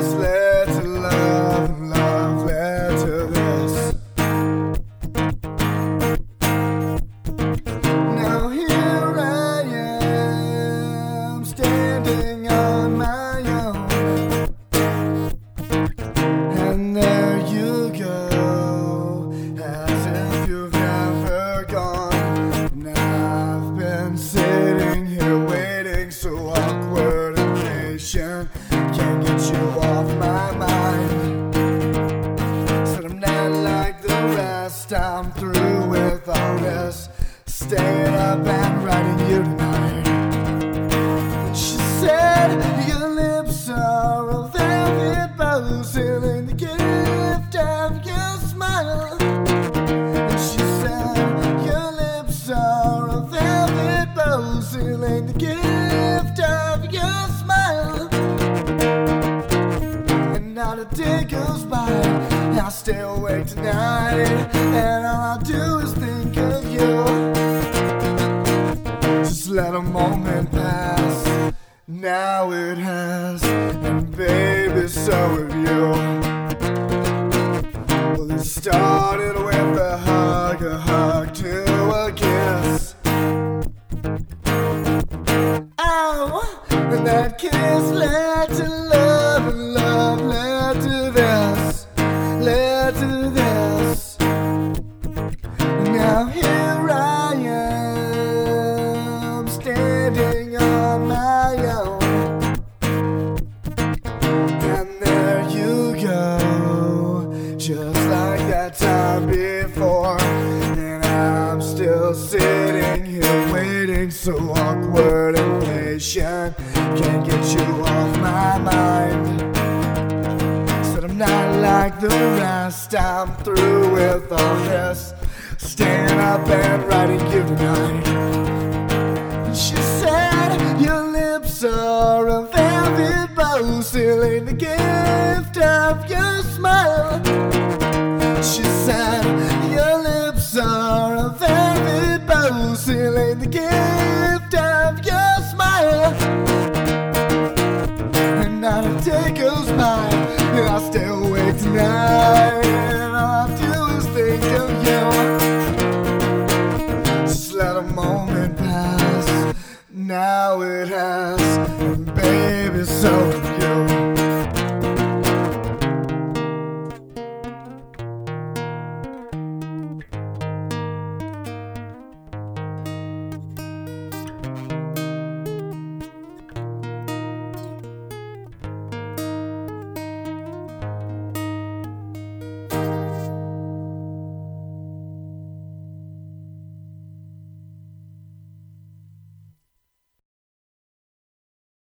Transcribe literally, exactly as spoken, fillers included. this led to love, and love led to this. Now here I am, standing on my own, and there you go, as if you've never gone. And I've been sitting here waiting, so awkward and patient. Can't get you off my mind. Said I'm not like the rest. I'm through with all this. Staying up and writing you tonight. She said your lips are a velvet rose, in the gift of your smile. And she said your lips are a velvet rose, in the gift of your smile. Not a day goes by, and I'll stay awake tonight, and all I'll do is think of you. Just let a moment pass, now it has, and baby, so have you. Well, it started with a hug, a hug to a kiss. Ow! And that kiss led to love, and love led to this, led to this. Now here I am, standing on my own, and there you go, just like that time before. And I'm still sitting here waiting, so awkward and patient. Can't get you off my mind. Not like the rest, I'm through with all this. Staying up and writing you tonight. She said your lips are a velvet rose, sealing the gift of your smile. She said your lips are a velvet rose, sealing the gift of your smile. And not a day goes by, I'll stay awake tonight, and all I do is think of you. Just let a moment pass, now it has, and baby, so